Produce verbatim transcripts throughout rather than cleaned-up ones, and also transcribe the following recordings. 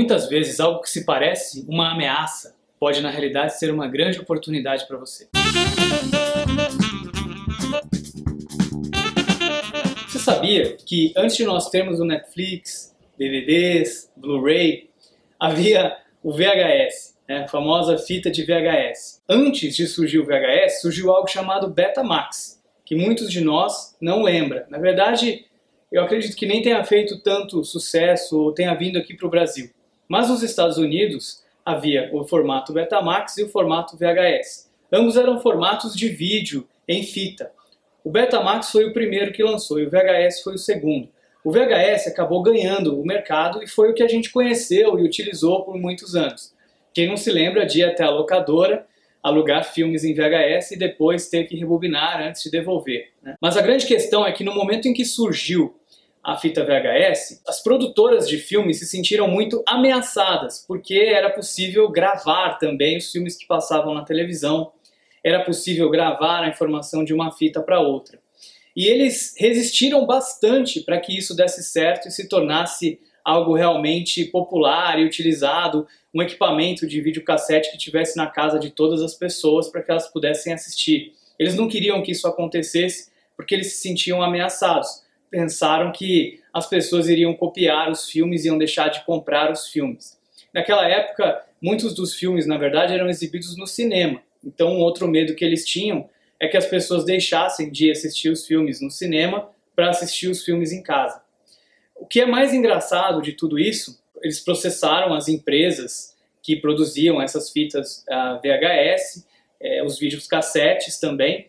Muitas vezes, algo que se parece uma ameaça pode, na realidade, ser uma grande oportunidade para você. Você sabia que antes de nós termos o Netflix, D V Ds, Blu-ray, havia o V H S, né? A famosa fita de V H S. Antes de surgir o V H S, surgiu algo chamado Betamax, que muitos de nós não lembra. Na verdade, eu acredito que nem tenha feito tanto sucesso ou tenha vindo aqui para o Brasil. Mas nos Estados Unidos havia o formato Betamax e o formato V H S. Ambos eram formatos de vídeo em fita. O Betamax foi o primeiro que lançou e o V H S foi o segundo. O V H S acabou ganhando o mercado e foi o que a gente conheceu e utilizou por muitos anos. Quem não se lembra de ir até a locadora, alugar filmes em V H S e depois ter que rebobinar antes de devolver, né? Mas a grande questão é que no momento em que surgiu a fita V H S, as produtoras de filmes se sentiram muito ameaçadas, porque era possível gravar também os filmes que passavam na televisão, era possível gravar a informação de uma fita para outra. E eles resistiram bastante para que isso desse certo e se tornasse algo realmente popular e utilizado, um equipamento de videocassete que tivesse na casa de todas as pessoas para que elas pudessem assistir. Eles não queriam que isso acontecesse porque eles se sentiam ameaçados. Pensaram que as pessoas iriam copiar os filmes e iam deixar de comprar os filmes. Naquela época, muitos dos filmes, na verdade, eram exibidos no cinema. Então, um outro medo que eles tinham é que as pessoas deixassem de assistir os filmes no cinema para assistir os filmes em casa. O que é mais engraçado de tudo isso, eles processaram as empresas que produziam essas fitas V H S, os vídeos cassetes também,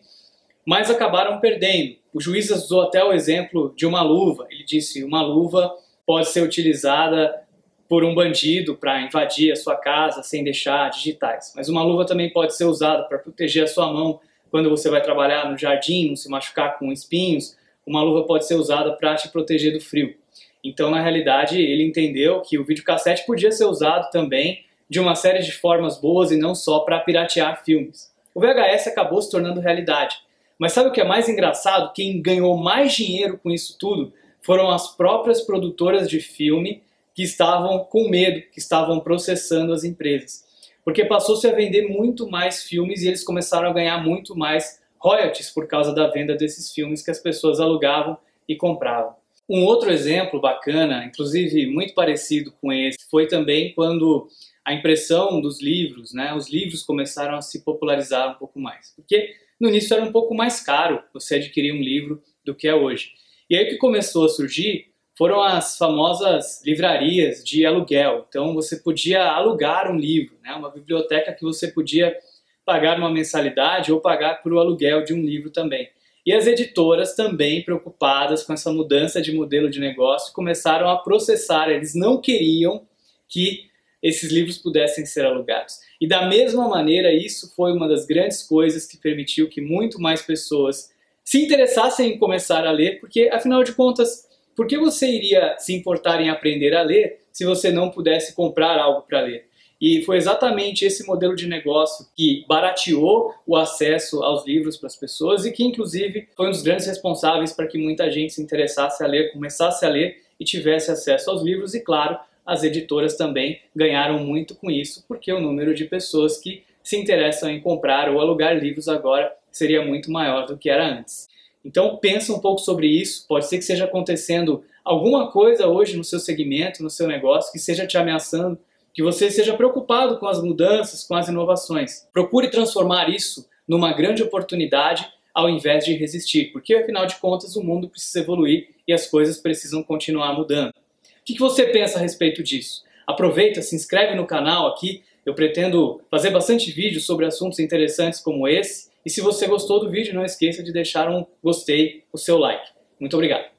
mas acabaram perdendo. O juiz usou até o exemplo de uma luva. Ele disse: uma luva pode ser utilizada por um bandido para invadir a sua casa sem deixar digitais. Mas uma luva também pode ser usada para proteger a sua mão quando você vai trabalhar no jardim, não se machucar com espinhos. Uma luva pode ser usada para te proteger do frio. Então, na realidade, ele entendeu que o videocassete podia ser usado também de uma série de formas boas e não só para piratear filmes. O V H S acabou se tornando realidade. Mas sabe o que é mais engraçado? Quem ganhou mais dinheiro com isso tudo foram as próprias produtoras de filme que estavam com medo, que estavam processando as empresas. Porque passou-se a vender muito mais filmes e eles começaram a ganhar muito mais royalties por causa da venda desses filmes que as pessoas alugavam e compravam. Um outro exemplo bacana, inclusive muito parecido com esse, foi também quando a impressão dos livros, né, os livros começaram a se popularizar um pouco mais. Porque no início era um pouco mais caro você adquirir um livro do que é hoje. E aí o que começou a surgir foram as famosas livrarias de aluguel. Então você podia alugar um livro, né, uma biblioteca que você podia pagar uma mensalidade ou pagar por o aluguel de um livro também. E as editoras também, preocupadas com essa mudança de modelo de negócio, começaram a processar. Eles não queriam que esses livros pudessem ser alugados. E da mesma maneira, isso foi uma das grandes coisas que permitiu que muito mais pessoas se interessassem em começar a ler, porque, afinal de contas, por que você iria se importar em aprender a ler se você não pudesse comprar algo para ler? E foi exatamente esse modelo de negócio que barateou o acesso aos livros para as pessoas e que, inclusive, foi um dos grandes responsáveis para que muita gente se interessasse a ler, começasse a ler e tivesse acesso aos livros. E, claro, as editoras também ganharam muito com isso, porque o número de pessoas que se interessam em comprar ou alugar livros agora seria muito maior do que era antes. Então, pensa um pouco sobre isso. Pode ser que esteja acontecendo alguma coisa hoje no seu segmento, no seu negócio, que esteja te ameaçando, que você seja preocupado com as mudanças, com as inovações. Procure transformar isso numa grande oportunidade ao invés de resistir, porque afinal de contas o mundo precisa evoluir e as coisas precisam continuar mudando. O que você pensa a respeito disso? Aproveita, se inscreve no canal aqui, eu pretendo fazer bastante vídeo sobre assuntos interessantes como esse, e se você gostou do vídeo, não esqueça de deixar um gostei, o seu like. Muito obrigado!